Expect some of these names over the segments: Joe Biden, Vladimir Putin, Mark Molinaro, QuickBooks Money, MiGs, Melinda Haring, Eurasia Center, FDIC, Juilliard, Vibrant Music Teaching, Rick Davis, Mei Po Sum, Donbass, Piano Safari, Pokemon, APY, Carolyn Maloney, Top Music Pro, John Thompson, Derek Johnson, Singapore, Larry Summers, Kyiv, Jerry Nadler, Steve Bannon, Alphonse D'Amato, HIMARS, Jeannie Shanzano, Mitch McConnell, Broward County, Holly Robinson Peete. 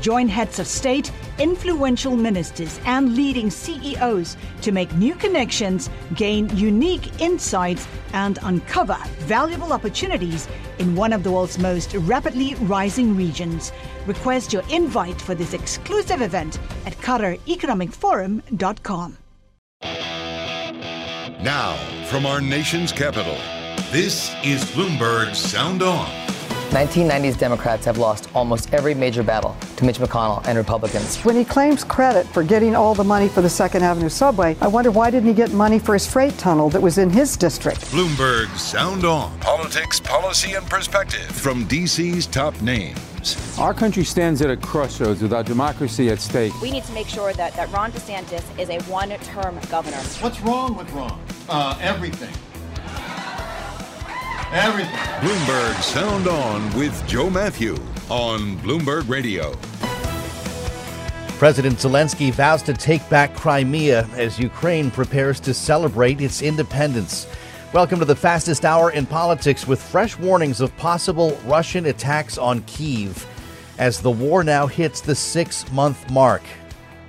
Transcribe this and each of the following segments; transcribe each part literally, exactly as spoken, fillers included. Join heads of state, influential ministers, and leading C E Os to make new connections, gain unique insights, and uncover valuable opportunities in one of the world's most rapidly rising regions. Request your invite for this exclusive event at Qatar Economic Forum dot com. Now, from our nation's capital, this is Bloomberg Sound On. nineteen nineties Democrats have lost almost every major battle to Mitch McConnell and Republicans. When he claims credit for getting all the money for the Second Avenue subway, I wonder why didn't he get money for his freight tunnel that was in his district? Bloomberg Sound On. Politics, policy, and perspective from D C's top names. Our country stands at a crossroads with our democracy at stake. We need to make sure that, that Ron DeSantis is a one-term governor. What's wrong with Ron? Uh, everything. Everything. Bloomberg Sound On with Joe Matthews on Bloomberg Radio. President Zelensky vows to take back Crimea as Ukraine prepares to celebrate its independence. Welcome to the fastest hour in politics with fresh warnings of possible Russian attacks on Kyiv as the war now hits the six-month mark.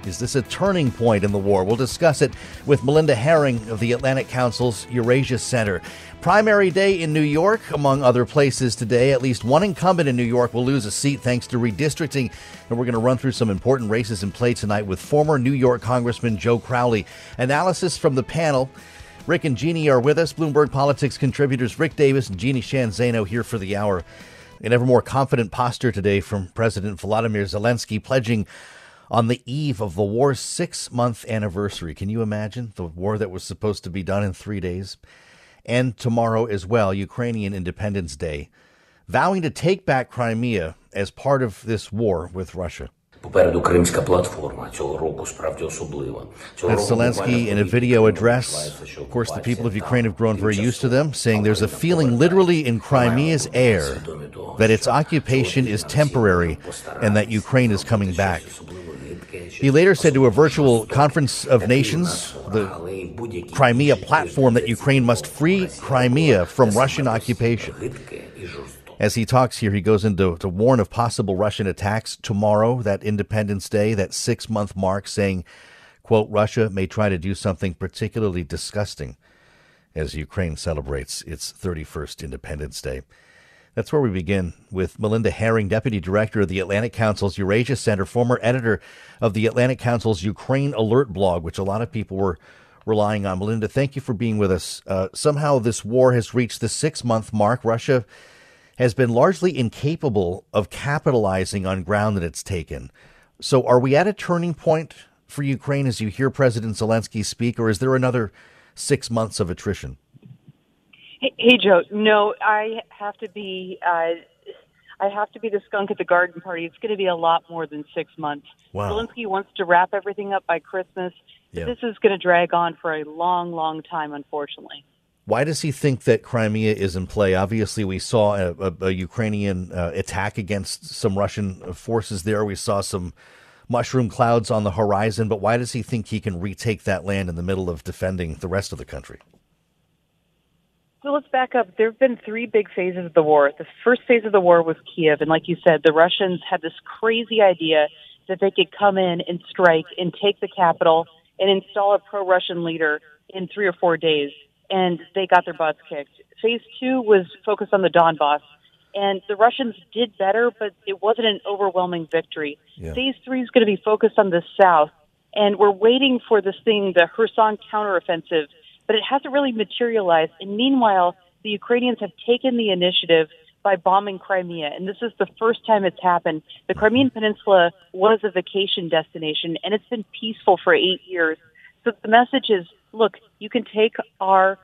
Is this a turning point in the war? We'll discuss it with Melinda Haring of the Atlantic Council's Eurasia Center. Primary day in New York, among other places today. At least one incumbent in New York will lose a seat thanks to redistricting. And we're going to run through some important races in play tonight with former New York Congressman Joe Crowley. Analysis from the panel. Rick and Jeannie are with us. Bloomberg Politics contributors Rick Davis and Jeannie Shanzano here for the hour. An ever more confident posture today from President Volodymyr Zelensky, pledging on the eve of the war's six-month anniversary. Can you imagine? The war that was supposed to be done in three days. And tomorrow as well, Ukrainian Independence Day, vowing to take back Crimea as part of this war with Russia. That's Zelensky in a video address. Of course, the people of Ukraine have grown very used to them, saying there's a feeling literally in Crimea's air that its occupation is temporary and that Ukraine is coming back. He later said to a virtual conference of nations, the Crimea platform, that Ukraine must free Crimea from Russian occupation. As he talks here, he goes into to warn of possible Russian attacks tomorrow, that Independence Day, that six-month mark, saying, quote, Russia may try to do something particularly disgusting as Ukraine celebrates its thirty-first Independence Day. That's where we begin with Melinda Haring, Deputy Director of the Atlantic Council's Eurasia Center, former editor of the Atlantic Council's Ukraine Alert blog, which a lot of people were relying on. Melinda, thank you for being with us. Uh, somehow this war has reached the six-month mark. Russia has been largely incapable of capitalizing on ground that it's taken. So are we at a turning point for Ukraine as you hear President Zelensky speak, or is there another six months of attrition? Hey, hey Joe, no, I have to be uh, I have to be the skunk at the garden party. It's going to be a lot more than six months. Wow. Zelensky wants to wrap everything up by Christmas. Yeah. This is going to drag on for a long, long time, unfortunately. Why does he think that Crimea is in play? Obviously, we saw a, a, a Ukrainian uh, attack against some Russian forces there. We saw some mushroom clouds on the horizon. But why does he think he can retake that land in the middle of defending the rest of the country? So let's back up. There have been three big phases of the war. The first phase of the war was Kyiv. And like you said, the Russians had this crazy idea that they could come in and strike and take the capital and install a pro-Russian leader in three or four days, and they got their butts kicked. Phase two was focused on the Donbass, and the Russians did better, but it wasn't an overwhelming victory. Yeah. Phase three is going to be focused on the south, and we're waiting for this thing, the Kherson counteroffensive, but it hasn't really materialized. And meanwhile, the Ukrainians have taken the initiative by bombing Crimea, and this is the first time it's happened. The Crimean Peninsula was a vacation destination, and it's been peaceful for eight years. So the message is, look, you can take our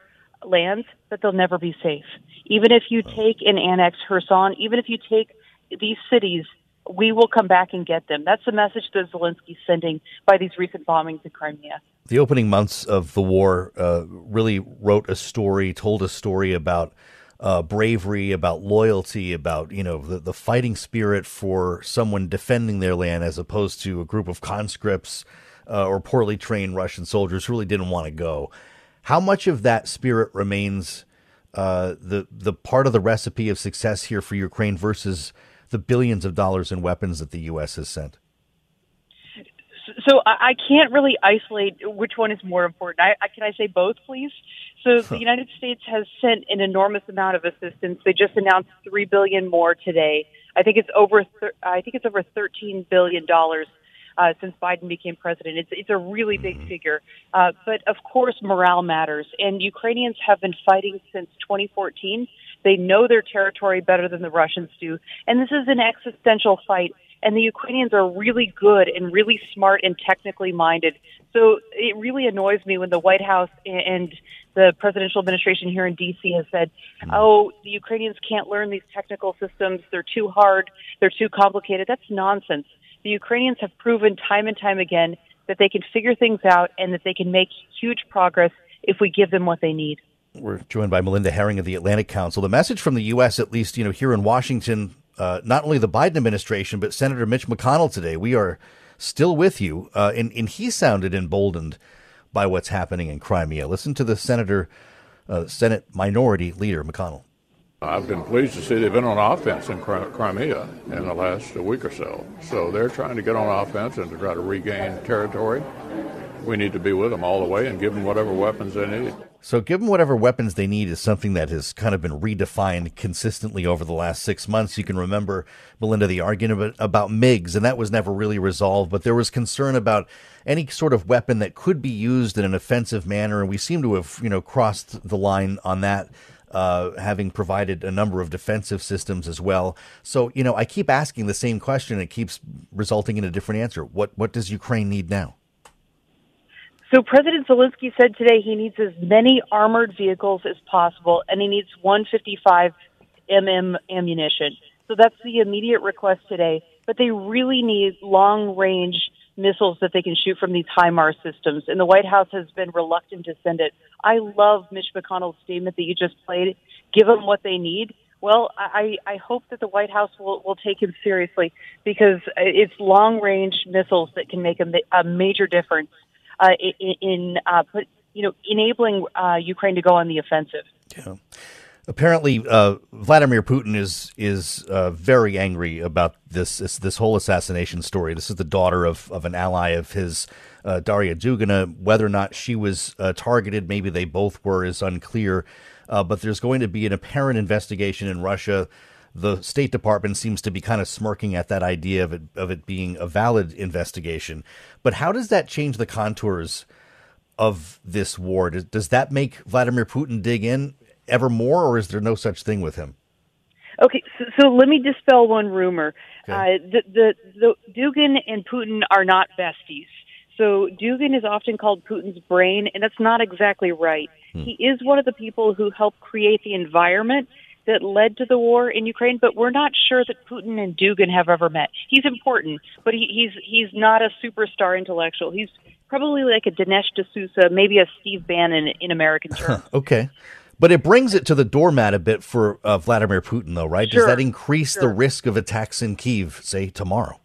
lands, but they'll never be safe. Even if you take and annex Kherson, even if you take these cities, we will come back and get them. That's the message that Zelensky's sending by these recent bombings in Crimea. The opening months of the war uh, really wrote a story, told a story about Uh, bravery, about loyalty, about, you know, the, the fighting spirit for someone defending their land as opposed to a group of conscripts uh, or poorly trained Russian soldiers who really didn't want to go. How much of that spirit remains uh, the the part of the recipe of success here for Ukraine versus the billions of dollars in weapons that the U S has sent? So I can't really isolate which one is more important. I, I, can I say both, please? So the United States has sent an enormous amount of assistance. They just announced three billion more today. I think it's over. Th- I think it's over thirteen billion dollars uh, since Biden became president. It's it's a really big figure. Uh, but of course, morale matters, and Ukrainians have been fighting since twenty fourteen. They know their territory better than the Russians do, and this is an existential fight. And the Ukrainians are really good and really smart and technically minded. So it really annoys me when the White House and the presidential administration here in D C has said, oh, the Ukrainians can't learn these technical systems. They're too hard. They're too complicated. That's nonsense. The Ukrainians have proven time and time again that they can figure things out and that they can make huge progress if we give them what they need. We're joined by Melinda Haring of the Atlantic Council. The message from the U S, at least, you know, here in Washington, Uh, not only the Biden administration, but Senator Mitch McConnell today. We are still with you. Uh, and, and he sounded emboldened by what's happening in Crimea. Listen to the Senator, uh, Senate Minority Leader McConnell. I've been pleased to see they've been on offense in Crimea in the last week or so. So they're trying to get on offense and to try to regain territory. We need to be with them all the way and give them whatever weapons they need. So give them whatever weapons they need is something that has kind of been redefined consistently over the last six months. You can remember, Melinda, the argument about MiGs, and that was never really resolved. But there was concern about any sort of weapon that could be used in an offensive manner. And we seem to have, you know, crossed the line on that, uh, having provided a number of defensive systems as well. So, you know, I keep asking the same question. It keeps resulting in a different answer. What what does Ukraine need now? So President Zelensky said today he needs as many armored vehicles as possible, and he needs one fifty-five millimeter ammunition. So that's the immediate request today. But they really need long-range missiles that they can shoot from these HIMARS systems, and the White House has been reluctant to send it. I love Mitch McConnell's statement that you just played, give them what they need. Well, I, I hope that the White House will, will take him seriously, because it's long-range missiles that can make a, a major difference. Uh, in, in uh, put, you know, enabling uh, Ukraine to go on the offensive. Yeah. Apparently, uh, Vladimir Putin is is uh, very angry about this, this this whole assassination story. This is the daughter of, of an ally of his, uh, Daria Dugina. Whether or not she was uh, targeted, maybe they both were, is unclear. Uh, but there's going to be an apparent investigation in Russia. The State Department seems to be kind of smirking at that idea of it, of it being a valid investigation. But how does that change the contours of this war? Does, does that make Vladimir Putin dig in ever more, or is there no such thing with him? Okay, so, so let me dispel one rumor. Okay. Uh, the, the, the Dugin and Putin are not besties. So Dugin is often called Putin's brain, and that's not exactly right. Hmm. He is one of the people who helped create the environment that led to the war in Ukraine, but we're not sure that Putin and Dugin have ever met. He's important, but he, he's he's not a superstar intellectual. He's probably like a Dinesh D'Souza, maybe a Steve Bannon in American terms. Okay. But it brings it to the doormat a bit for uh, Vladimir Putin, though, right? Sure. Does that increase sure. the risk of attacks in Kyiv, say, tomorrow?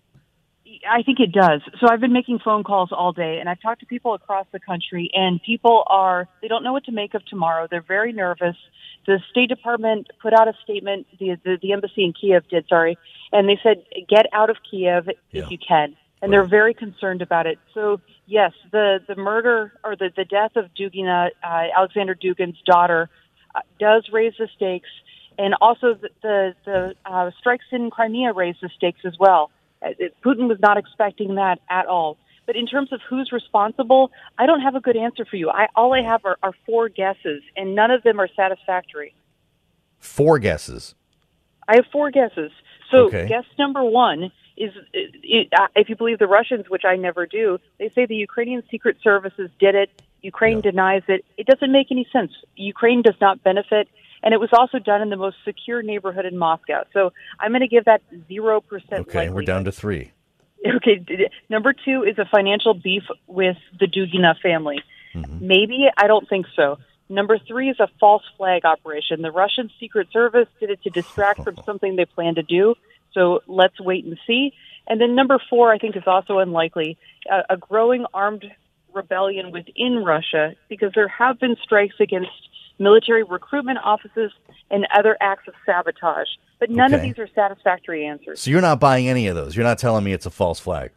I think it does. So I've been making phone calls all day, and I've talked to people across the country, and people are, they don't know what to make of tomorrow. They're very nervous. The State Department put out a statement, the the, the embassy in Kyiv did, sorry, and they said, get out of Kyiv yeah. if you can. And right. they're very concerned about it. So yes, the, the murder or the, the death of Dugina, uh, Alexander Dugin's daughter, uh, does raise the stakes. And also the, the, the uh, strikes in Crimea raised the stakes as well. Uh, Putin was not expecting that at all. But in terms of who's responsible, I don't have a good answer for you. I, all I have are, are four guesses, and none of them are satisfactory. Four guesses? I have four guesses. So okay. Guess number one is, if you believe the Russians, which I never do, they say the Ukrainian Secret Services did it. Ukraine yeah. denies it. It doesn't make any sense. Ukraine does not benefit. And it was also done in the most secure neighborhood in Moscow. So I'm going to give that zero percent likelihood. Okay, we're down to three. Okay, number two is a financial beef with the Dugina family. Mm-hmm. Maybe, I don't think so. Number three is a false flag operation. The Russian Secret Service did it to distract from something they planned to do. So let's wait and see. And then number four, I think, is also unlikely. Uh, a growing armed rebellion within Russia, because there have been strikes against military recruitment offices, and other acts of sabotage. But none okay. of these are satisfactory answers. So you're not buying any of those? You're not telling me it's a false flag?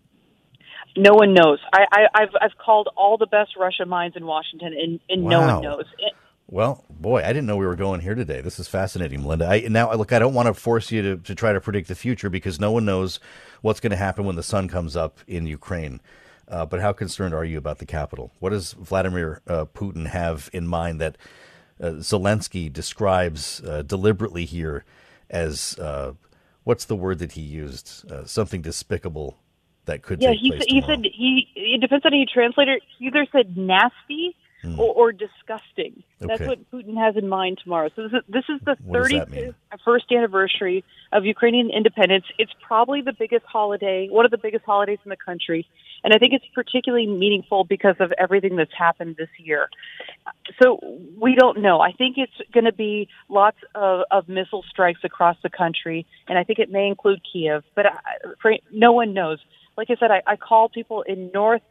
No one knows. I, I, I've, I've called all the best Russia minds in Washington, and, and wow. no one knows. It, well, boy, I didn't know we were going here today. This is fascinating, Melinda. I, now, look, I don't want to force you to, to try to predict the future, because no one knows what's going to happen when the sun comes up in Ukraine. Uh, but how concerned are you about the capital? What does Vladimir uh, Putin have in mind that Uh, Zelensky describes uh, deliberately here as, uh, what's the word that he used? Uh, something despicable that could yeah, take he place. Yeah, he said, he, it depends on how you translate it. He either said nasty mm. or, or disgusting. Okay. That's what Putin has in mind tomorrow. So this is, this is the thirty-first anniversary of Ukrainian independence. It's probably the biggest holiday, one of the biggest holidays in the country. And I think it's particularly meaningful because of everything that's happened this year. So we don't know. I think it's going to be lots of, of missile strikes across the country, and I think it may include Kyiv. But I, for, no one knows. Like I said, I, I call people in north,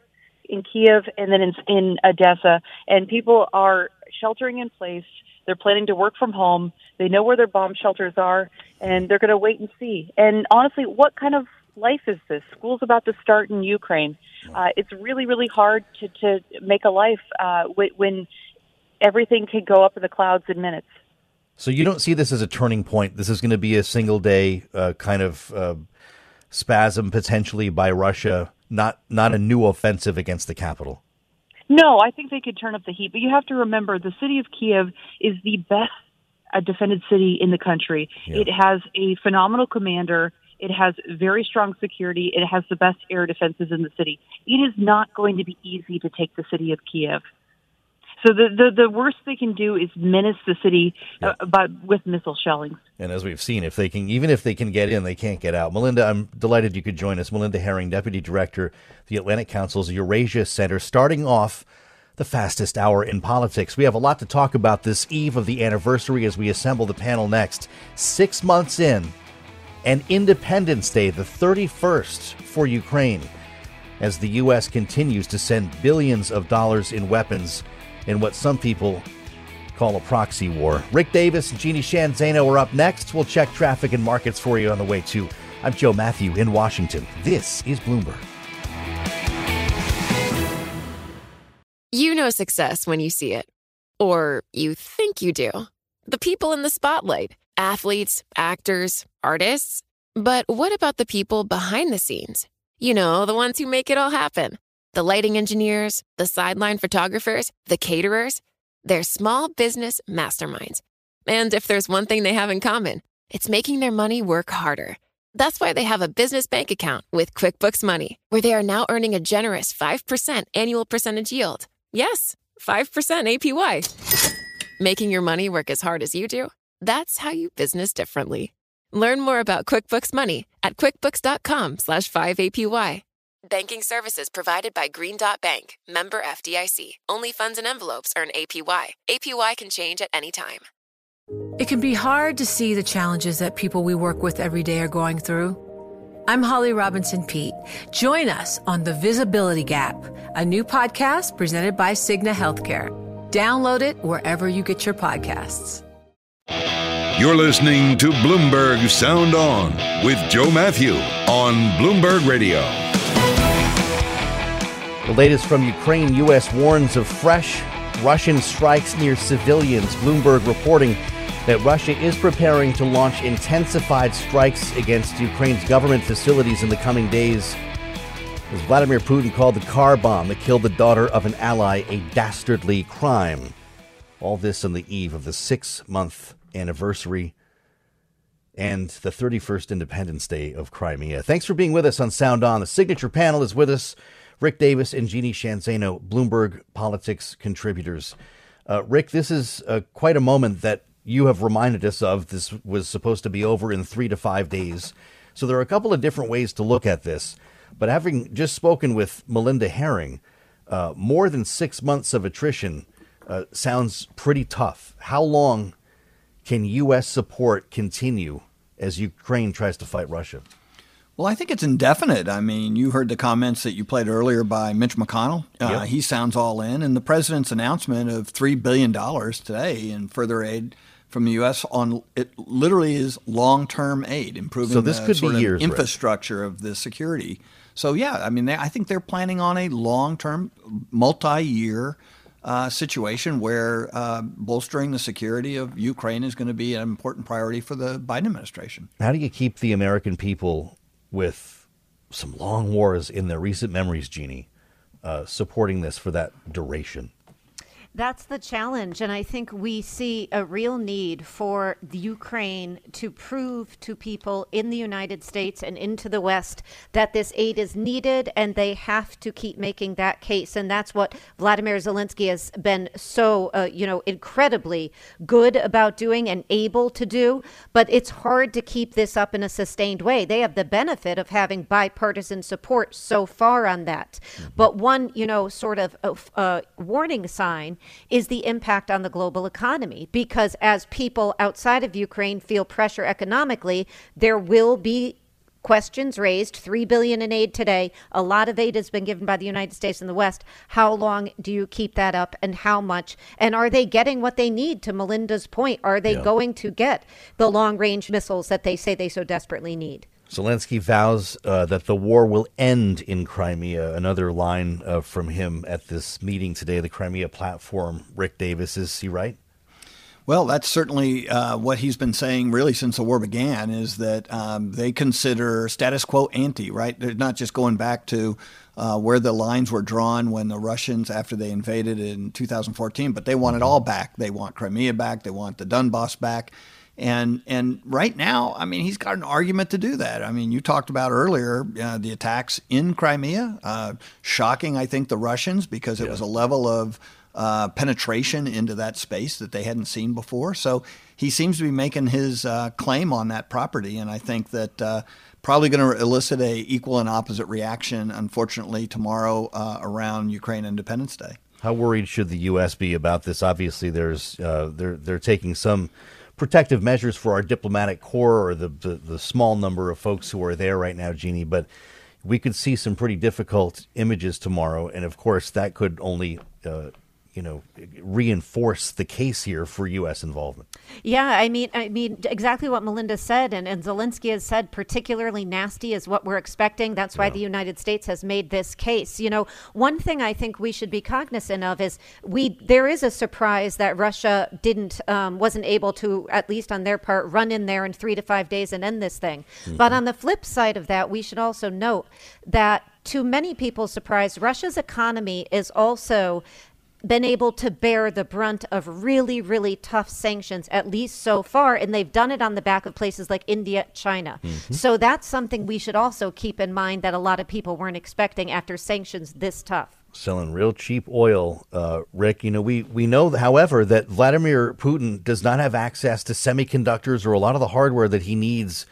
in Kyiv, and then in, in Odessa, and people are sheltering in place. They're planning to work from home. They know where their bomb shelters are, and they're going to wait and see. And honestly, what kind of life is this? School's about to start in Ukraine. Uh, it's really, really hard to, to make a life uh, when everything could go up in the clouds in minutes. So you don't see this as a turning point? This is going to be a single day uh, kind of uh, spasm potentially by Russia, not not a new offensive against the capital? No, I think they could turn up the heat. But you have to remember, the city of Kyiv is the best uh, defended city in the country. Yeah. It has a phenomenal commander. It has very strong security. It has the best air defenses in the city. It is not going to be easy to take the city of Kyiv. So the, the, the worst they can do is menace the city yeah. uh, by, with missile shelling. And as we've seen, if they can, even if they can get in, they can't get out. Melinda, I'm delighted you could join us. Melinda Haring, Deputy Director of the Atlantic Council's Eurasia Center, starting off the fastest hour in politics. We have a lot to talk about this eve of the anniversary as we assemble the panel next. Six months in. And Independence Day, the thirty-first for Ukraine, as the U S continues to send billions of dollars in weapons in what some people call a proxy war. Rick Davis and Jeannie Shanzano are up next. We'll check traffic and markets for you on the way, too. I'm Joe Matthew in Washington. This is Bloomberg. You know success when you see it, or you think you do. The people in the spotlight. Athletes, actors, artists. But what about the people behind the scenes? You know, the ones who make it all happen. The lighting engineers, the sideline photographers, the caterers. They're small business masterminds. And if there's one thing they have in common, it's making their money work harder. That's why they have a business bank account with QuickBooks Money, where they are now earning a generous five percent annual percentage yield. Yes, five percent A P Y. Making your money work as hard as you do. That's how you business differently. Learn more about QuickBooks Money at quickbooks.com slash 5APY. Banking services provided by Green Dot Bank, member F D I C. Only funds and envelopes earn A P Y. A P Y can change at any time. It can be hard to see the challenges that people we work with every day are going through. I'm Holly Robinson Peete. Join us on The Visibility Gap, a new podcast presented by Cigna Healthcare. Download it wherever you get your podcasts. You're listening to Bloomberg Sound On with Joe Matthew on Bloomberg Radio. The latest from Ukraine, U S warns of fresh Russian strikes near civilians. Bloomberg reporting that Russia is preparing to launch intensified strikes against Ukraine's government facilities in the coming days, as Vladimir Putin called the car bomb that killed the daughter of an ally a dastardly crime. All this on the eve of the six-month anniversary and the thirty-first Independence Day of Crimea. Thanks for being with us on Sound On. The signature panel is with us. Rick Davis and Jeannie Shanzano, Bloomberg Politics contributors. Uh, Rick, this is uh, quite a moment that you have reminded us of. This was supposed to be over in three to five days. So there are a couple of different ways to look at this. But having just spoken with Melinda Haring, uh, more than six months of attrition uh, sounds pretty tough. How long can U S support continue as Ukraine tries to fight Russia? Well, I think it's indefinite. I mean, you heard the comments that you played earlier by Mitch McConnell. Uh, yep. He sounds all in. And the president's announcement of three billion dollars today in further aid from the U S on it literally is long-term aid, improving so this the could sort be of years, infrastructure right? of the security. So, yeah, I mean, they, I think they're planning on a long-term, multi-year uh, situation where uh, bolstering the security of Ukraine is going to be an important priority for the Biden administration. How do you keep the American people with some long wars in their recent memories, Jeannie, uh, supporting this for that duration? That's the challenge, and I think we see a real need for the Ukraine to prove to people in the United States and into the West that this aid is needed, and they have to keep making that case. And that's what Vladimir Zelensky has been so, uh, you know, incredibly good about doing and able to do. But it's hard to keep this up in a sustained way. They have the benefit of having bipartisan support so far on that. But one, you know, sort of uh, warning sign is the impact on the global economy, because as people outside of Ukraine feel pressure economically, there will be questions raised. Three billion dollars in aid today. A lot of aid has been given by the United States and the West. How long do you keep that up, and how much? And are they getting what they need? To Melinda's point, are they yeah. going to get the long-range missiles that they say they so desperately need? Zelensky vows uh, that the war will end in Crimea. Another line uh, from him at this meeting today, the Crimea platform. Rick Davis, is he right? Well, that's certainly uh, what he's been saying really since the war began, is that um, they consider status quo ante, right? They're not just going back to uh, where the lines were drawn when the Russians, after they invaded in two thousand fourteen, but they want it all back. They want Crimea back. They want the Donbass back. And and right now, I mean, he's got an argument to do that. I mean, you talked about earlier uh, the attacks in Crimea, uh, shocking, I think, the Russians, because it yeah. was a level of uh, penetration into that space that they hadn't seen before. So he seems to be making his uh, claim on that property. And I think that uh, probably going to elicit a equal and opposite reaction, unfortunately, tomorrow uh, around Ukraine Independence Day. How worried should the U S be about this? Obviously, there's uh, they're they're taking some protective measures for our diplomatic corps, or the, the, the small number of folks who are there right now, Jeannie, but we could see some pretty difficult images tomorrow. And of course, that could only uh, you know, reinforce the case here for U S involvement. Yeah, I mean, I mean exactly what Melinda said, and, and Zelensky has said, particularly nasty is what we're expecting. That's why yeah. the United States has made this case. You know, one thing I think we should be cognizant of is we there is a surprise that Russia didn't um, wasn't able to, at least on their part, run in there in three to five days and end this thing. Mm-hmm. But on the flip side of that, we should also note that, to many people's surprise, Russia's economy is also been able to bear the brunt of really, really tough sanctions, at least so far. And they've done it on the back of places like India, China. Mm-hmm. So that's something we should also keep in mind, that a lot of people weren't expecting after sanctions this tough. Selling real cheap oil, uh, Rick. You know, we, we know, however, that Vladimir Putin does not have access to semiconductors or a lot of the hardware that he needs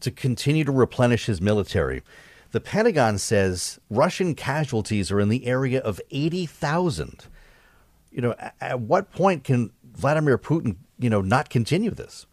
to continue to replenish his military. The Pentagon says Russian casualties are in the area of eighty thousand. You know, at what point can Vladimir Putin, you know, not continue this?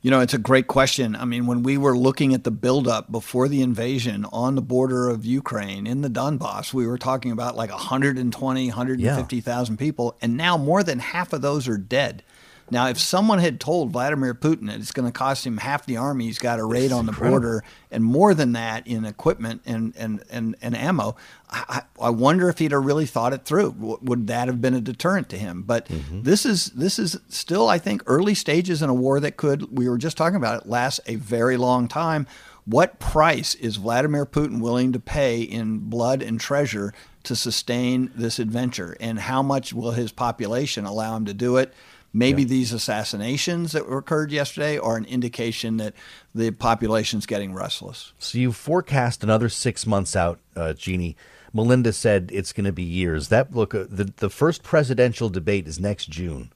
You know, it's a great question. I mean, when we were looking at the buildup before the invasion on the border of Ukraine in the Donbass, we were talking about like one hundred twenty, one hundred fifty thousand yeah. people. And now more than half of those are dead. Now, if someone had told Vladimir Putin that it's going to cost him half the army he's got to raid on the border and more than that in equipment and and, and, and ammo, I, I wonder if he'd have really thought it through. Would that have been a deterrent to him? But mm-hmm. this is this is still, I think, early stages in a war that could, we were just talking about it, last a very long time. What price is Vladimir Putin willing to pay in blood and treasure to sustain this adventure? And how much will his population allow him to do it? Maybe yeah. these assassinations that occurred yesterday are an indication that the population's getting restless. So you forecast another six months out, uh, Jeannie. Melinda said it's going to be years. That look, uh, the, the first presidential debate is next June.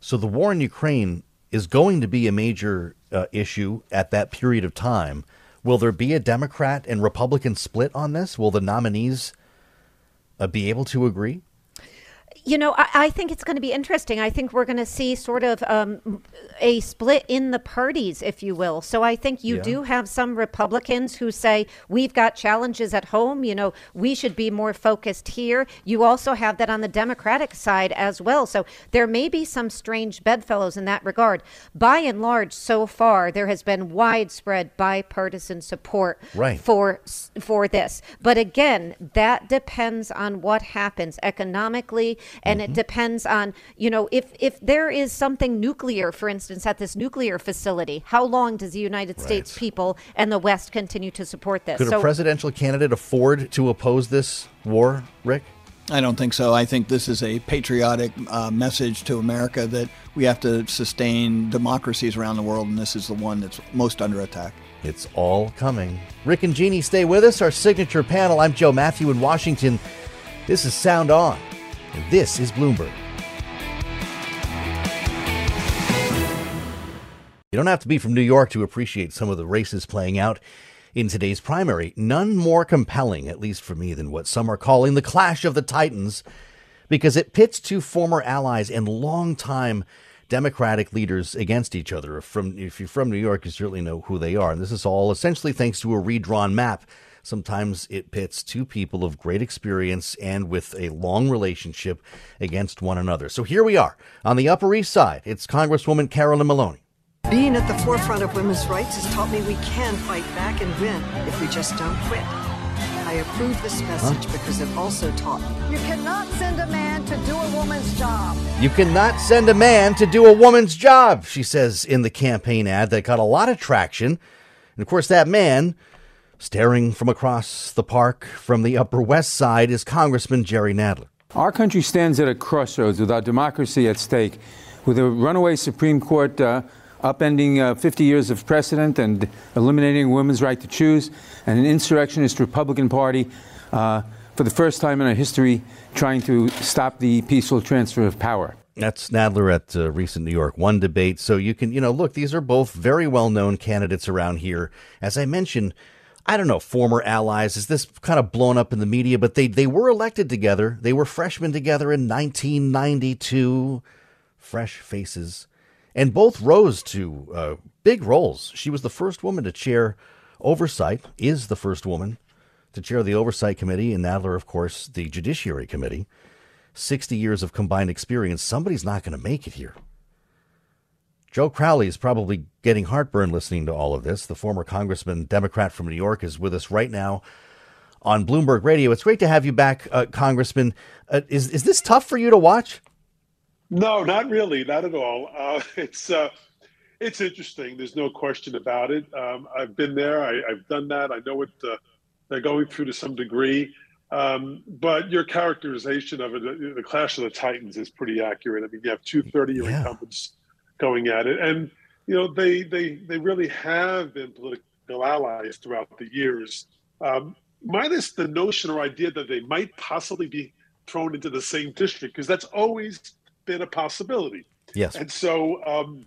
So the war in Ukraine is going to be a major uh, issue at that period of time. Will there be a Democrat and Republican split on this? Will the nominees uh, be able to agree? You know, I, I think it's going to be interesting. I think we're going to see sort of um, a split in the parties, if you will. So I think you yeah. do have some Republicans who say, we've got challenges at home. You know, we should be more focused here. You also have that on the Democratic side as well. So there may be some strange bedfellows in that regard. By and large, so far, there has been widespread bipartisan support right. for, for this. But again, that depends on what happens economically. And mm-hmm. it depends on, you know, if, if there is something nuclear, for instance, at this nuclear facility, how long does the United right. States people and the West continue to support this? Could so, a presidential candidate afford to oppose this war, Rick? I don't think so. I think this is a patriotic uh, message to America that we have to sustain democracies around the world, and this is the one that's most under attack. It's all coming. Rick and Jeannie, stay with us. Our signature panel. I'm Joe Matthew in Washington. This is Sound On. And this is Bloomberg. You don't have to be from New York to appreciate some of the races playing out in today's primary. None more compelling, at least for me, than what some are calling the Clash of the Titans, because it pits two former allies and longtime Democratic leaders against each other. From, if you're from New York, you certainly know who they are. And this is all essentially thanks to a redrawn map. Sometimes it pits two people of great experience and with a long relationship against one another. So here we are on the Upper East Side. It's Congresswoman Carolyn Maloney. Being at the forefront of women's rights has taught me we can fight back and win if we just don't quit. I approve this message huh? because it also taught me. You cannot send a man to do a woman's job. You cannot send a man to do a woman's job, she says in the campaign ad that got a lot of traction. And of course, that man... staring from across the park from the Upper West Side is Congressman Jerry Nadler. Our country stands at a crossroads with our democracy at stake, with a runaway Supreme Court uh, upending uh, fifty years of precedent and eliminating women's right to choose, and an insurrectionist Republican Party uh, for the first time in our history trying to stop the peaceful transfer of power. That's Nadler at uh, recent New York One debate. So you can, you know, look, these are both very well-known candidates around here. As I mentioned, I don't know, former allies. Is this kind of blown up in the media? But they, they were elected together. They were freshmen together in nineteen ninety-two. Fresh faces. And both rose to uh, big roles. She was the first woman to chair oversight, is the first woman to chair the Oversight Committee. And Nadler, of course, the Judiciary Committee. sixty years of combined experience. Somebody's not going to make it here. Joe Crowley is probably getting heartburn listening to all of this. The former congressman, Democrat from New York, is with us right now on Bloomberg Radio. It's great to have you back, uh, Congressman. Uh, is is this tough for you to watch? No, not really, not at all. Uh, it's uh, it's interesting. There's no question about it. Um, I've been there. I, I've done that. I know what uh, they're going through to some degree. Um, but your characterization of it, the Clash of the Titans, is pretty accurate. I mean, you have two thirty-year yeah. incumbents going at it. And, you know, they, they, they really have been political allies throughout the years, um, minus the notion or idea that they might possibly be thrown into the same district, because that's always been a possibility. Yes. And so, um,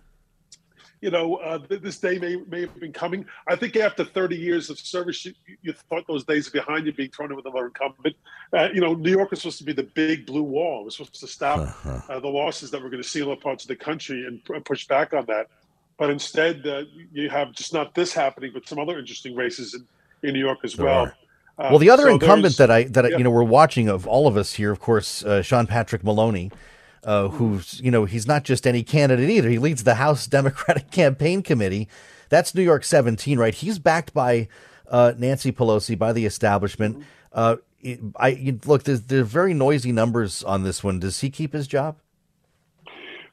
you know, uh, this day may, may have been coming. I think after thirty years of service, you, you thought those days behind you being thrown in with another incumbent. Uh, you know, New York was supposed to be the big blue wall. It was supposed to stop uh-huh. uh, the losses that were going to seal up parts of the country and p- push back on that. But instead, uh, you have just not this happening, but some other interesting races in, in New York as there well. Uh, well, the other so incumbent that I, that yeah. you know, we're watching of all of us here, of course, uh, Sean Patrick Maloney. uh, who's, you know, he's not just any candidate either. He leads the House Democratic Campaign Committee. That's New York seventeen, right? He's backed by uh, Nancy Pelosi, by the establishment. Uh, I you, look, there's, there's very noisy numbers on this one. Does he keep his job?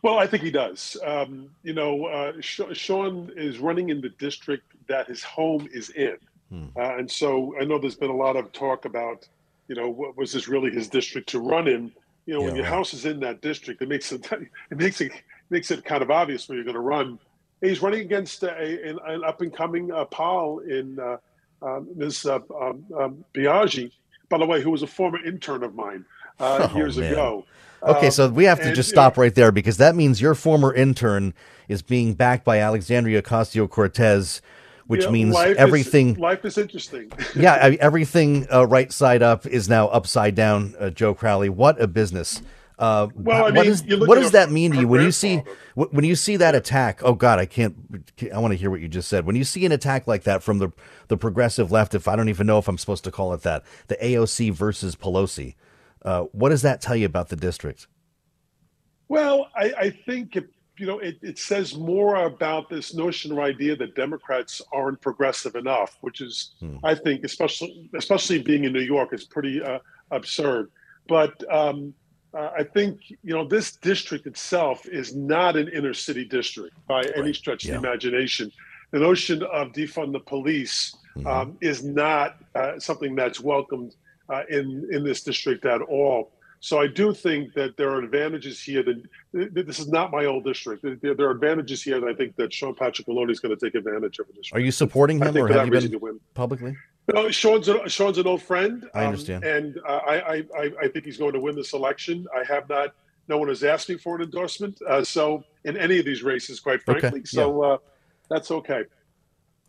Well, I think he does. Um, you know, uh, Sean is running in the district that his home is in. Hmm. Uh, and so I know there's been a lot of talk about, you know, what was this really his district to run in? You know, yeah, when your right. house is in that district, it makes it, it makes it makes it kind of obvious where you're going to run. He's running against a, an, an up-and-coming uh, pal in uh, um, this uh, um, um, Biaggi, by the way, who was a former intern of mine uh, oh, years man. ago. Okay, um, so we have to and, just stop right there, because that means your former intern is being backed by Alexandria Ocasio-Cortez, which yeah, means life everything. Is, life is interesting. yeah, I mean, everything uh, right side up is now upside down. Uh, Joe Crowley, what a business! Uh, well, what, I mean, what, is, what does that mean to you when you see when you see that attack? Oh God, I can't. I want to hear what you just said. When you see an attack like that from the the progressive left, if I don't even know if I'm supposed to call it that, the A O C versus Pelosi. Uh, what does that tell you about the district? Well, I, I think it, you know it, it says more about this notion or idea that Democrats aren't progressive enough, which is, hmm. I think, especially especially being in New York, is pretty uh, absurd. But um, uh, I think you know this district itself is not an inner city district by right. any stretch yeah. of the imagination. The notion of defund the police mm-hmm. um, is not uh, something that's welcomed Uh, in in this district at all. So I do think that there are advantages here. That, that this is not my old district. There, there are advantages here that I think that Sean Patrick Maloney is going to take advantage of. Are you supporting him, or have you been to win. publicly? No, Sean's a, Sean's an old friend. I understand, um, and uh, I, I I think he's going to win this election. I have not. No one has asked me for an endorsement. Uh, so in any of these races, quite frankly, okay. so yeah. uh, that's okay.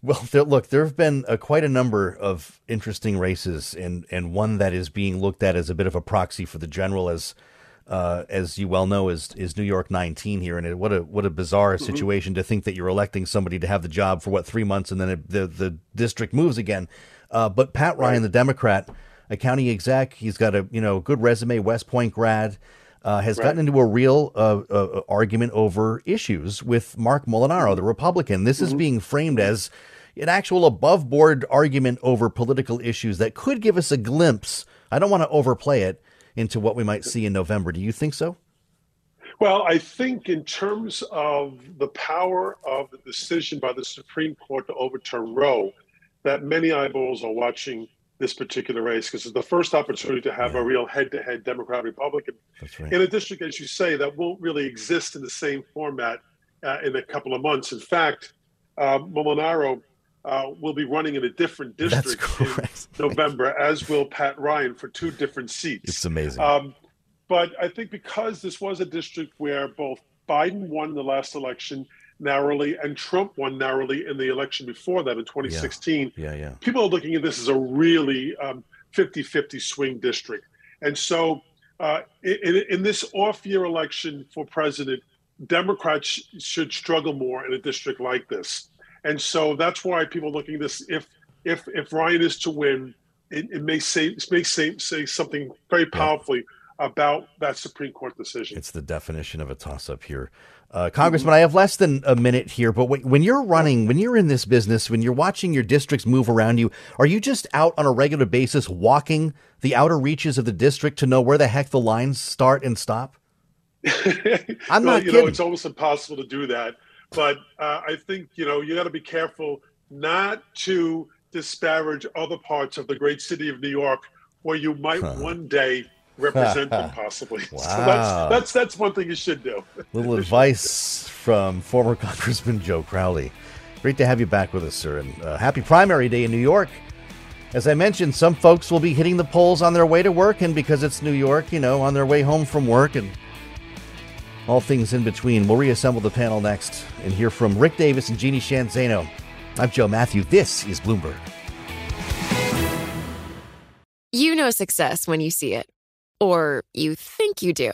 Well, there, look, there have been uh, quite a number of interesting races, and, and one that is being looked at as a bit of a proxy for the general, as uh, as you well know, is is New York nineteen here. And it, what a what a bizarre mm-hmm. situation to think that you're electing somebody to have the job for, what, three months, and then it, the, the district moves again. Uh, but Pat Ryan, the Democrat, a county exec, he's got a you know good resume, West Point grad, uh, has right. gotten into a real uh, uh, argument over issues with Mark Molinaro, the Republican. This mm-hmm. is being framed as an actual above board argument over political issues that could give us a glimpse. I don't want to overplay it into what we might see in November. Do you think so? Well, I think in terms of the power of the decision by the Supreme Court to overturn Roe, that many eyeballs are watching this particular race, because it's the first opportunity to have yeah. a real head-to-head Democrat-Republican right. in a district, as you say, that won't really exist in the same format uh, in a couple of months. In fact, uh, Molinaro Uh, will be running in a different district in November, as will Pat Ryan, for two different seats. It's amazing. Um, but I think because this was a district where both Biden won the last election narrowly and Trump won narrowly in the election before that in twenty sixteen, yeah. Yeah, yeah. people are looking at this as a really um, fifty-fifty swing district. And so uh, in, in this off-year election for president, Democrats sh- should struggle more in a district like this. And so that's why people are looking at this. If if if Ryan is to win, it, it may say it may say, say something very powerfully yeah. about that Supreme Court decision. It's the definition of a toss-up here, uh, Congressman. Mm-hmm. I have less than a minute here, but when, when you're running, when you're in this business, when you're watching your districts move around you, are you just out on a regular basis walking the outer reaches of the district to know where the heck the lines start and stop? I'm well, not you kidding. know, it's almost impossible to do that. But uh, I think, you know, you got to be careful not to disparage other parts of the great city of New York where you might huh. one day represent them, possibly. Wow. So that's, that's, that's one thing you should do. Little advice from former Congressman Joe Crowley. Great to have you back with us, sir. And uh, happy primary day in New York. As I mentioned, some folks will be hitting the polls on their way to work, and because it's New York, you know, on their way home from work, and all things in between. We'll reassemble the panel next and hear from Rick Davis and Jeannie Shanzano. I'm Joe Matthew. This is Bloomberg. You know success when you see it. Or you think you do.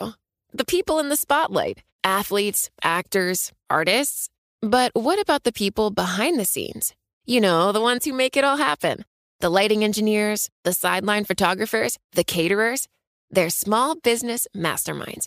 The people in the spotlight. Athletes, actors, artists. But what about the people behind the scenes? You know, the ones who make it all happen. The lighting engineers, the sideline photographers, the caterers. They're small business masterminds.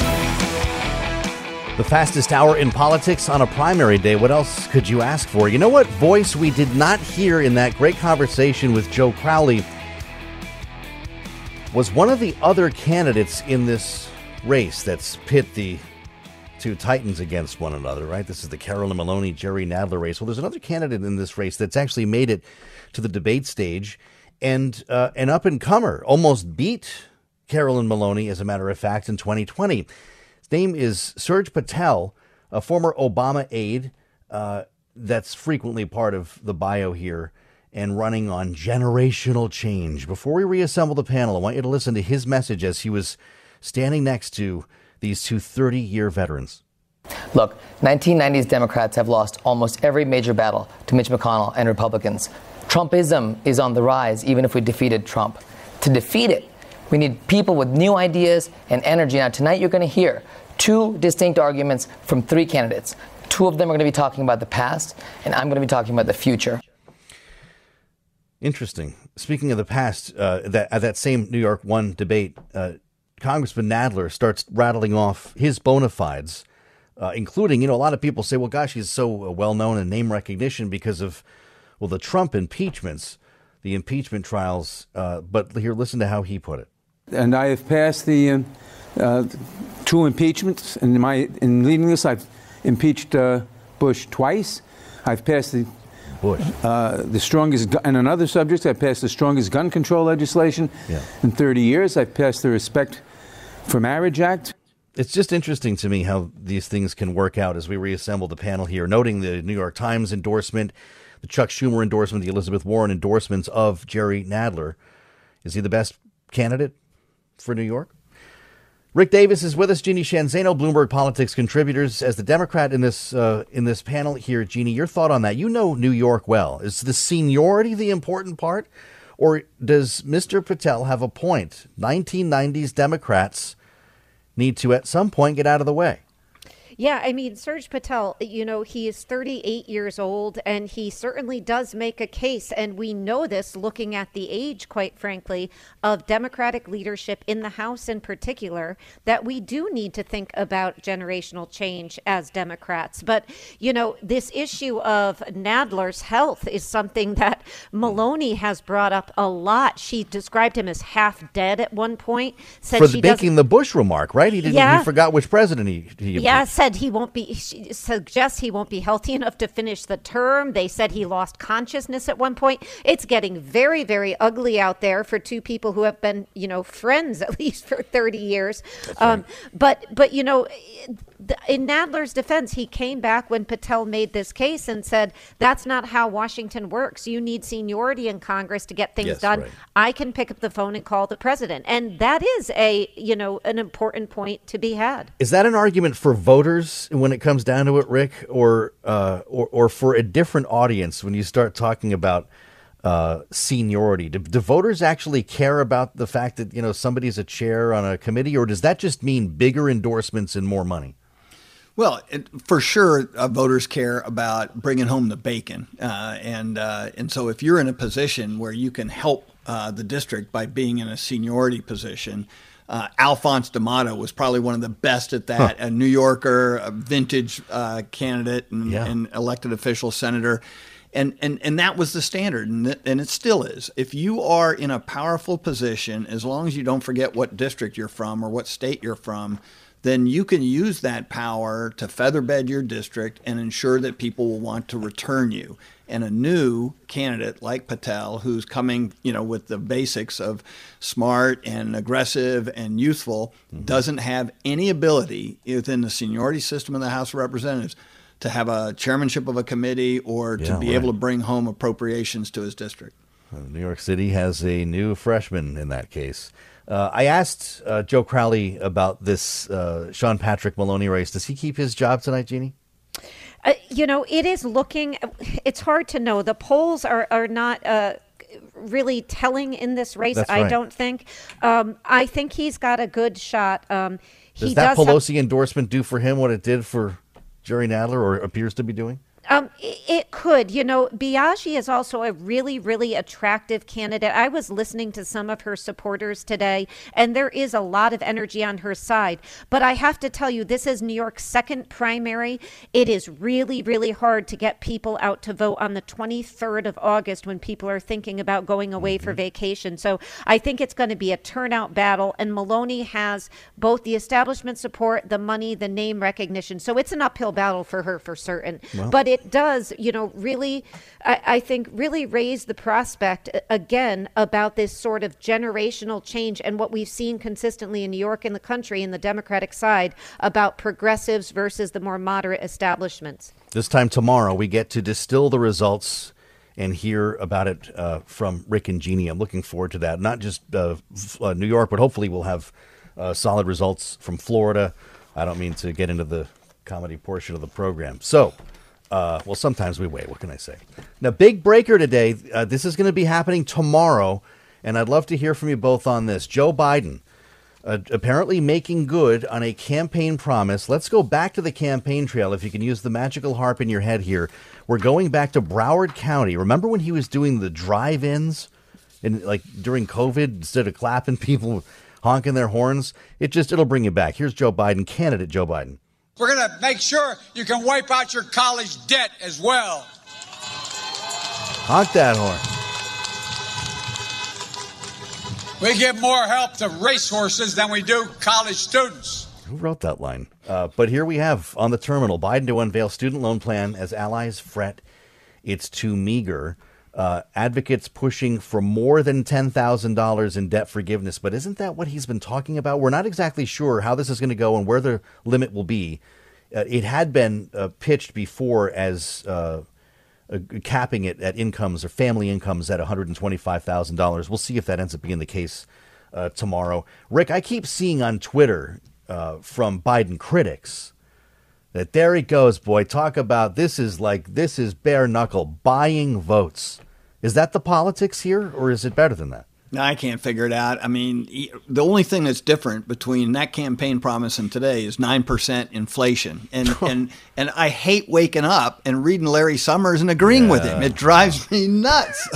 The fastest hour in politics on a primary day. What else could you ask for? You know what voice we did not hear in that great conversation with Joe Crowley was one of the other candidates in this race that's pit the two titans against one another, right? This is the Carolyn Maloney, Jerry Nadler race. Well, there's another candidate in this race that's actually made it to the debate stage and uh, an up-and-comer, almost beat Carolyn Maloney, as a matter of fact, in twenty twenty. Name is Suraj Patel, a former Obama aide uh, that's frequently part of the bio here and running on generational change. Before we reassemble the panel, I want you to listen to his message as he was standing next to these two thirty-year veterans. Look, nineteen nineties Democrats have lost almost every major battle to Mitch McConnell and Republicans. Trumpism is on the rise, even if we defeated Trump. To defeat it, we need people with new ideas and energy. Now, tonight you're going to hear two distinct arguments from three candidates. Two of them are going to be talking about the past, and I'm going to be talking about the future. Interesting. Speaking of the past, uh, that at that same New York one debate, uh, Congressman Nadler starts rattling off his bona fides, uh, including, you know, a lot of people say, well, gosh, he's so well-known and name recognition because of, well, the Trump impeachments, the impeachment trials. Uh, but here, listen to how he put it. And I have passed the... Um Uh, two impeachments. In my in leading this, I've impeached uh, Bush twice. I've passed the Bush. Uh, the strongest, and on other subjects, I've passed the strongest gun control legislation yeah. in thirty years. I've passed the Respect for Marriage Act. It's just interesting to me how these things can work out as we reassemble the panel here, noting the New York Times endorsement, the Chuck Schumer endorsement, the Elizabeth Warren endorsements of Jerry Nadler. Is he the best candidate for New York? Rick Davis is with us. Jeannie Shanzano, Bloomberg Politics contributors, as the Democrat in this uh, in this panel here. Jeannie, your thought on that? You know New York well. Is the seniority the important part, or does Mister Patel have a point? nineteen nineties Democrats need to at some point get out of the way. Yeah, I mean, Suraj Patel, you know, he is thirty-eight years old, and he certainly does make a case. And we know this looking at the age, quite frankly, of Democratic leadership in the House in particular, that we do need to think about generational change as Democrats. But, you know, this issue of Nadler's health is something that Maloney has brought up a lot. She described him as half dead at one point. Said For the, she making the Bush remark, right? He didn't. Yeah. He forgot which president he, he yeah, said. He won't be, she suggests he won't be healthy enough to finish the term. They said he lost consciousness at one point. It's getting very, very ugly out there for two people who have been, you know, friends at least for thirty years. Um, right. But, but, you know, in Nadler's defense, he came back when Patel made this case and said, that's not how Washington works. You need seniority in Congress to get things yes, done. Right. I can pick up the phone and call the president. And that is a, you know, an important point to be had. Is that an argument for voters when it comes down to it, Rick, or, uh, or or for a different audience when you start talking about uh, seniority? Do, do voters actually care about the fact that, you know, somebody's a chair on a committee, or does that just mean bigger endorsements and more money? Well, it, for sure, uh, voters care about bringing home the bacon. Uh, and uh, and so if you're in a position where you can help uh, the district by being in a seniority position, Uh, Alphonse D'Amato was probably one of the best at that, huh. a New Yorker, a vintage uh, candidate and, yeah. and elected official senator. And, and, and that was the standard, and, th- and it still is. If you are in a powerful position, as long as you don't forget what district you're from or what state you're from, then you can use that power to featherbed your district and ensure that people will want to return you. and a new candidate like Patel, who's coming, you know, with the basics of smart and aggressive and youthful, mm-hmm. doesn't have any ability within the seniority system of the House of Representatives to have a chairmanship of a committee or yeah, to be right. able to bring home appropriations to his district. Well, New York City has a new freshman in that case. Uh, I asked uh, Joe Crowley about this uh, Sean Patrick Maloney race. Does he keep his job tonight, Jeannie? Uh, you know, it is looking, it's hard to know. The polls are, are not uh, really telling in this race, That's I right. don't think. Um, I think he's got a good shot. Um, does he that does Pelosi have... endorsement do for him what it did for Jerry Nadler or appears to be doing? Um, it could. You know, Biaggi is also a really, really attractive candidate. I was listening to some of her supporters today, and there is a lot of energy on her side. But I have to tell you, this is New York's second primary. It is really, really hard to get people out to vote on the twenty-third of August when people are thinking about going away mm-hmm. for vacation. So I think it's going to be a turnout battle, and Maloney has both the establishment support, the money, the name recognition. So it's an uphill battle for her for certain. Well. But it does, you know, really, I, I think really raise the prospect again about this sort of generational change and what we've seen consistently in New York and the country and the Democratic side about progressives versus the more moderate establishments. This time tomorrow, we get to distill the results and hear about it uh, from Rick and Jeannie. I'm looking forward to that. Not just uh, uh, New York, but hopefully we'll have uh, solid results from Florida. I don't mean to get into the comedy portion of the program. So. Uh, well, sometimes we wait. What can I say? Now, big breaker today. Uh, this is going to be happening tomorrow, and I'd love to hear from you both on this. Joe Biden uh, apparently making good on a campaign promise. Let's go back to the campaign trail, if you can use the magical harp in your head here. We're going back to Broward County. Remember when he was doing the drive-ins and like during COVID, instead of clapping, people honking their horns? It just, it'll bring you back. Here's Joe Biden, candidate Joe Biden. We're going to make sure you can wipe out your college debt as well. Honk that horn. We give more help to racehorses than we do college students. Who wrote that line? Uh, but here we have on the terminal, Biden to unveil student loan plan as allies fret it's too meager. Uh, advocates pushing for more than ten thousand dollars in debt forgiveness. But isn't that what he's been talking about? We're not exactly sure how this is going to go and where the limit will be. Uh, it had been uh, pitched before as uh, uh, capping it at incomes or family incomes at one hundred twenty-five thousand dollars. We'll see if that ends up being the case uh, tomorrow. Rick, I keep seeing on Twitter uh, from Biden critics that there it goes, boy. Talk about this is like, this is bare knuckle buying votes. Is that the politics here, or is it better than that? No, I can't figure it out. I mean, the only thing that's different between that campaign promise and today is nine percent inflation. And and, and I hate waking up and reading Larry Summers and agreeing yeah. with him. It drives me nuts.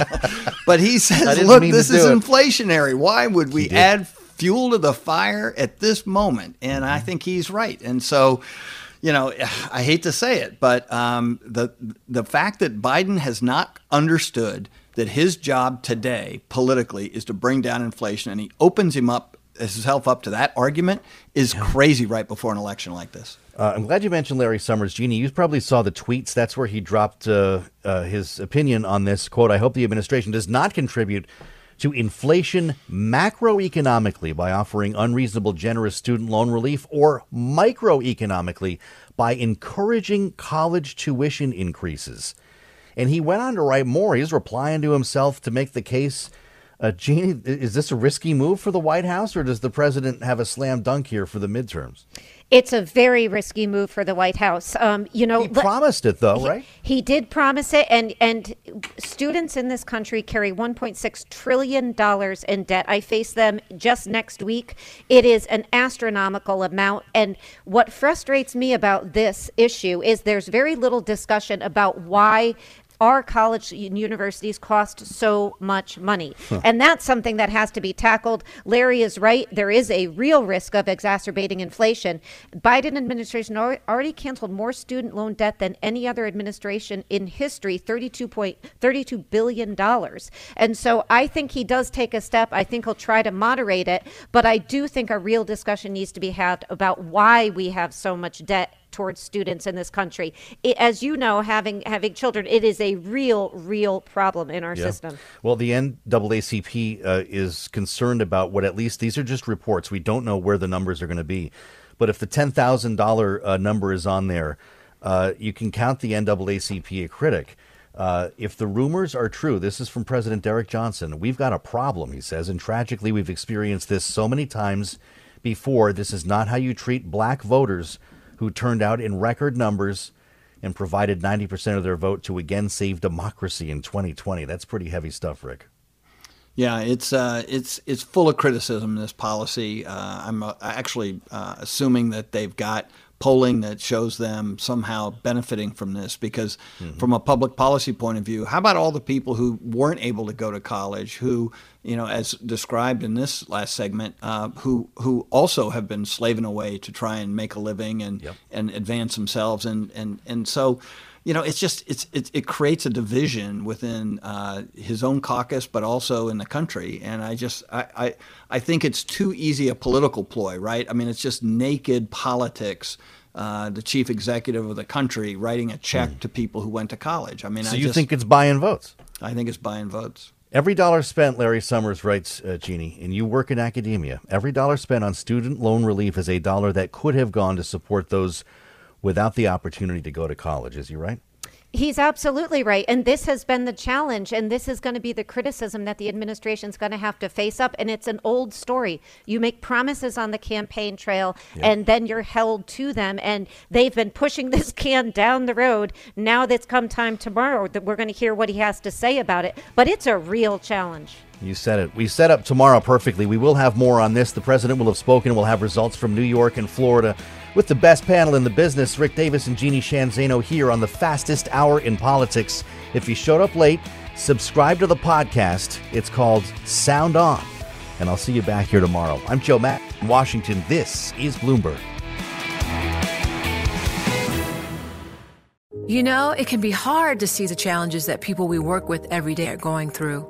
But he says, look, this is inflationary. It. Why would we add fuel to the fire at this moment? And mm-hmm. I think he's right. And so... You know, I hate to say it, but um, the the fact that Biden has not understood that his job today politically is to bring down inflation, and he opens him up himself up to that argument is crazy right before an election like this. Uh, I'm glad you mentioned Larry Summers. Jeannie, you probably saw the tweets. That's where he dropped uh, uh, his opinion on this. Quote, I hope the administration does not contribute to inflation macroeconomically by offering unreasonable, generous student loan relief, or microeconomically by encouraging college tuition increases. And he went on to write more. He's replying to himself to make the case. Uh, Jeannie, is this a risky move for the White House, or does the president have a slam dunk here for the midterms? It's a very risky move for the White House. Um, you know, he promised it, though, he, right? He did promise it. And, and students in this country carry one point six trillion dollars in debt. I face them just next week. It is an astronomical amount. And what frustrates me about this issue is there's very little discussion about why our college and universities cost so much money. Huh. And that's something that has to be tackled. Larry is right. There is a real risk of exacerbating inflation. Biden administration already canceled more student loan debt than any other administration in history, thirty-two point three two billion dollars. And so I think he does take a step. I think he'll try to moderate it. But I do think a real discussion needs to be had about why we have so much debt towards students in this country. It, as you know, having having children, it is a real, real problem in our yeah. system. Well, the N double A C P uh, is concerned about what at least these are just reports. We don't know where the numbers are going to be. But if the ten thousand dollars uh, number is on there, uh, you can count the N double A C P a critic. Uh, if the rumors are true, this is from President Derek Johnson, we've got a problem, he says, and tragically we've experienced this so many times before. This is not how you treat black voters who turned out in record numbers and provided ninety percent of their vote to again save democracy in twenty twenty. That's pretty heavy stuff, Rick. Yeah, it's uh, it's it's full of criticism, this policy. Uh, I'm uh, actually uh, assuming that they've got polling that shows them somehow benefiting from this, because mm-hmm. from a public policy point of view, how about all the people who weren't able to go to college, who, you know, as described in this last segment, uh, who who also have been slaving away to try and make a living and yep. and advance themselves, and and and so. You know, it's just it's it, it creates a division within uh, his own caucus, but also in the country. And I just I, I I think it's too easy a political ploy, right? I mean, it's just naked politics. Uh, the chief executive of the country writing a check mm. to people who went to college. I mean, so I you just, think it's buying votes? I think it's buying votes. Every dollar spent, Larry Summers writes, uh, Jeannie, and you work in academia. Every dollar spent on student loan relief is a dollar that could have gone to support those without the opportunity to go to college. Is he right? He's absolutely right. And this has been the challenge. And this is going to be the criticism that the administration's going to have to face up. And it's an old story. You make promises on the campaign trail, yeah. and then you're held to them. And they've been pushing this can down the road. Now that's come time tomorrow that we're going to hear what he has to say about it. But it's a real challenge. You said it. We set up tomorrow perfectly. We will have more on this. The president will have spoken. We'll have results from New York and Florida with the best panel in the business, Rick Davis and Jeannie Shanzano, here on the fastest hour in politics. If you showed up late, subscribe to the podcast. It's called Sound On. And I'll see you back here tomorrow. I'm Joe Matt in Washington. This is Bloomberg. You know, it can be hard to see the challenges that people we work with every day are going through.